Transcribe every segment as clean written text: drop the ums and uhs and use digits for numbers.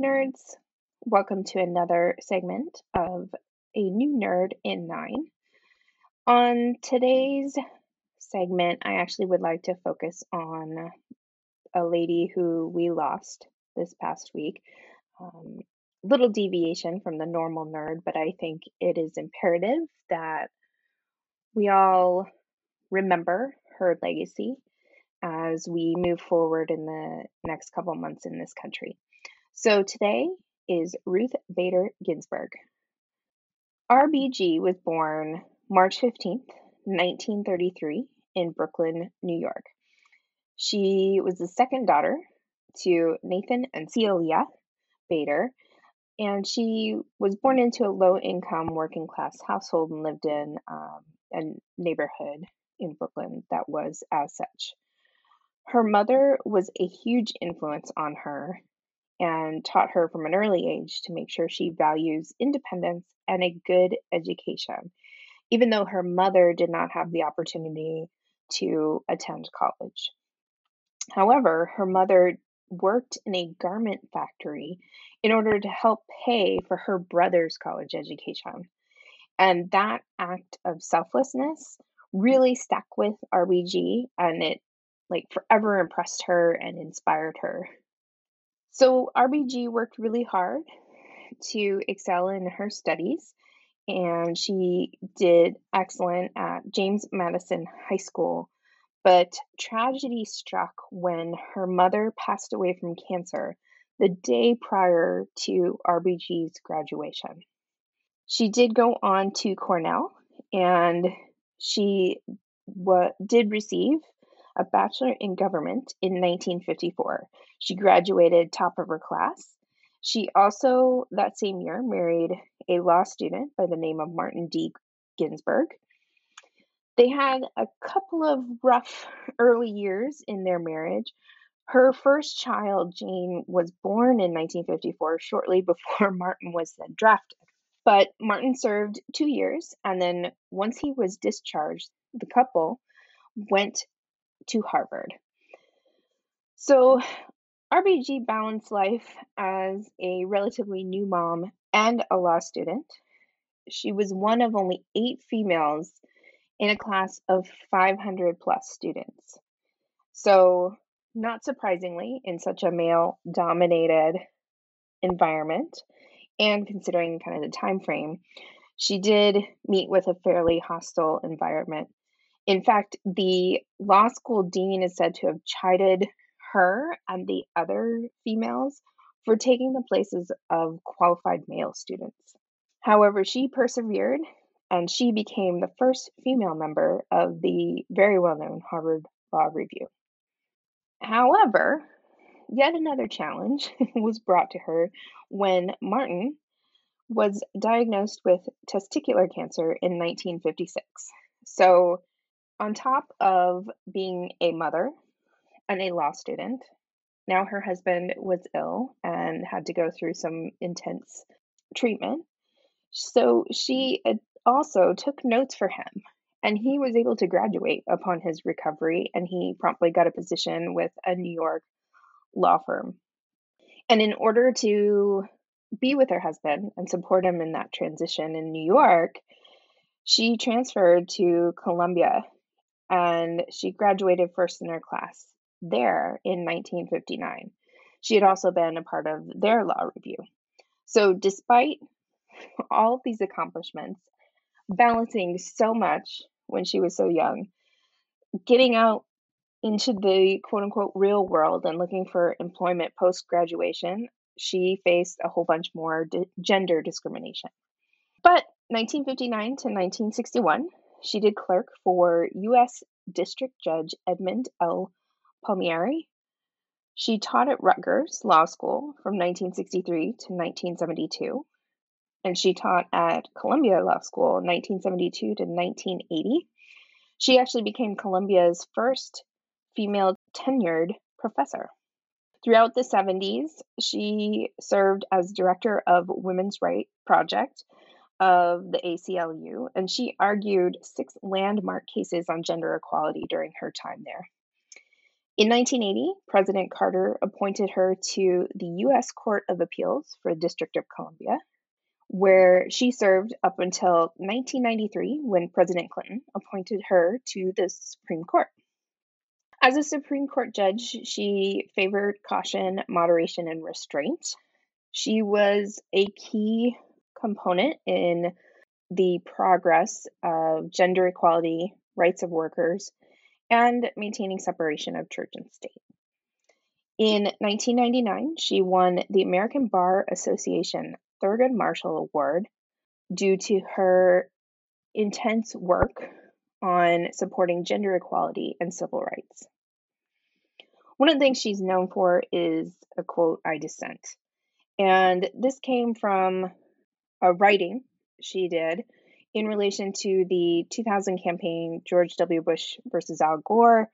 Hello, nerds. Welcome to another segment of A New Nerd in 9. On today's segment, I actually would like to focus on a lady who we lost this past week. Little deviation from the normal nerd, but I think it is imperative that we all remember her legacy as we move forward in the next couple months in this country. So today is Ruth Bader Ginsburg. RBG was born March 15th, 1933 in Brooklyn, New York. She was the second daughter to Nathan and Celia Bader, and she was born into a low-income working-class household and lived in a neighborhood in Brooklyn that was as such. Her mother was a huge influence on her and taught her from an early age to make sure she values independence and a good education, even though her mother did not have the opportunity to attend college. However, her mother worked in a garment factory in order to help pay for her brother's college education. And that act of selflessness really stuck with RBG, and it forever impressed her and inspired her. So RBG worked really hard to excel in her studies, and she did excellent at James Madison High School. But tragedy struck when her mother passed away from cancer the day prior to RBG's graduation. She did go on to Cornell, and she did receive a bachelor in government in 1954. She graduated top of her class. She also, that same year, married a law student by the name of Martin D. Ginsburg. They had a couple of rough early years in their marriage. Her first child, Jane, was born in 1954, shortly before Martin was then drafted. But Martin served 2 years, and then once he was discharged, the couple went to Harvard. So RBG balanced life as a relatively new mom and a law student. She was one of only 8 females in a class of 500 plus students. So not surprisingly, in such a male dominated environment, and considering kind of the time frame, she did meet with a fairly hostile environment. In fact, the law school dean is said to have chided her and the other females for taking the places of qualified male students. However, she persevered, and she became the first female member of the very well-known Harvard Law Review. However, yet another challenge was brought to her when Martin was diagnosed with testicular cancer in 1956. So, on top of being a mother and a law student, now her husband was ill and had to go through some intense treatment. So she also took notes for him, and he was able to graduate upon his recovery, and he promptly got a position with a New York law firm. And in order to be with her husband and support him in that transition in New York, she transferred to Columbia, and she graduated first in her class there in 1959. She had also been a part of their law review. So despite all of these accomplishments, balancing so much when she was so young, getting out into the quote-unquote real world and looking for employment post-graduation, she faced a whole bunch more gender discrimination. But 1959 to 1961, she did clerk for U.S. District Judge Edmund L. Palmieri. She taught at Rutgers Law School from 1963 to 1972, and she taught at Columbia Law School 1972 to 1980. She actually became Columbia's first female tenured professor. Throughout the 70s, she served as director of Women's Rights Project of the ACLU, and she argued 6 landmark cases on gender equality during her time there. In 1980, President Carter appointed her to the U.S. Court of Appeals for the District of Columbia, where she served up until 1993 when President Clinton appointed her to the Supreme Court. As a Supreme Court judge, she favored caution, moderation, and restraint. She was a key component in the progress of gender equality, rights of workers, and maintaining separation of church and state. In 1999, she won the American Bar Association Thurgood Marshall Award due to her intense work on supporting gender equality and civil rights. One of the things she's known for is a quote, "I dissent." And this came from a writing she did in relation to the 2000 campaign, George W. Bush versus Al Gore,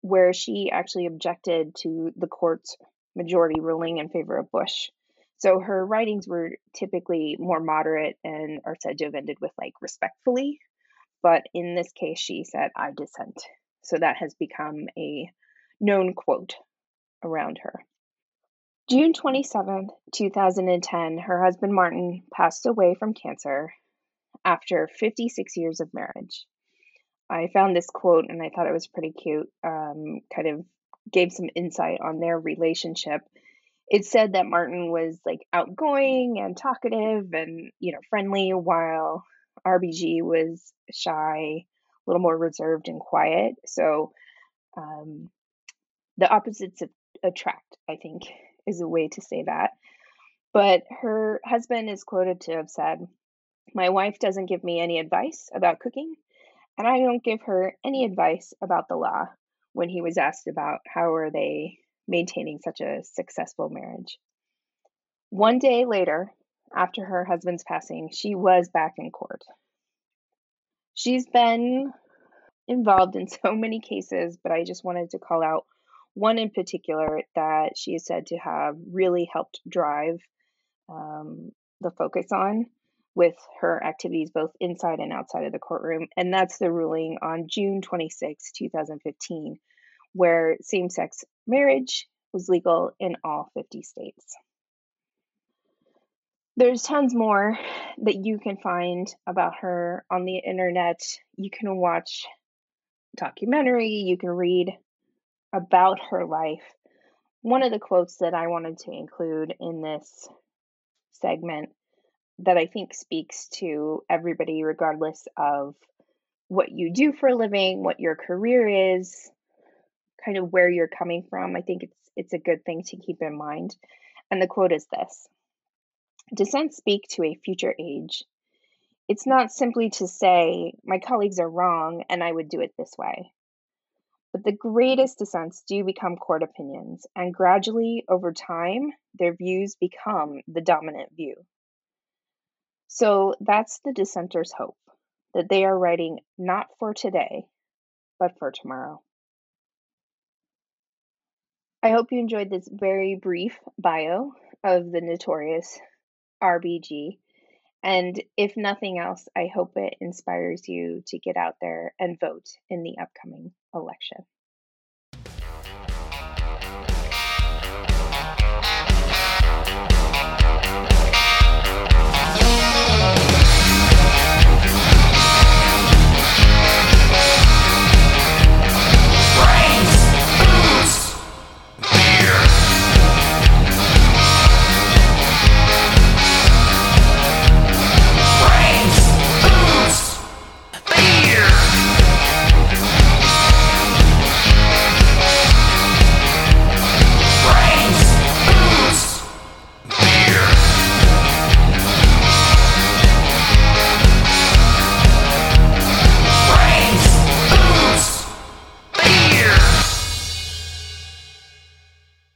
where she actually objected to the court's majority ruling in favor of Bush. So her writings were typically more moderate and are said to have ended with like respectfully. But in this case, she said, "I dissent." So that has become a known quote around her. June 27, 2010, her husband Martin passed away from cancer after 56 years of marriage. I found this quote and I thought it was pretty cute, kind of gave some insight on their relationship. It said that Martin was like outgoing and talkative and, friendly, while RBG was shy, a little more reserved and quiet. So the opposites attract, I think, is a way to say that. But her husband is quoted to have said, "My wife doesn't give me any advice about cooking, and I don't give her any advice about the law," when he was asked about how are they maintaining such a successful marriage. One day later, after her husband's passing, she was back in court. She's been involved in so many cases, but I just wanted to call out one in particular that she is said to have really helped drive the focus on with her activities both inside and outside of the courtroom. And that's the ruling on June 26, 2015, where same-sex marriage was legal in all 50 states. There's tons more that you can find about her on the internet. You can watch documentary, you can read about her life. One of the quotes that I wanted to include in this segment that I think speaks to everybody, regardless of what you do for a living, what your career is, kind of where you're coming from, I think it's a good thing to keep in mind. And the quote is this: "Dissents speak to a future age. It's not simply to say, my colleagues are wrong and I would do it this way. But the greatest dissents do become court opinions, and gradually over time, their views become the dominant view." So that's the dissenter's hope, that they are writing not for today, but for tomorrow. I hope you enjoyed this very brief bio of the Notorious RBG. And if nothing else, I hope it inspires you to get out there and vote in the upcoming election.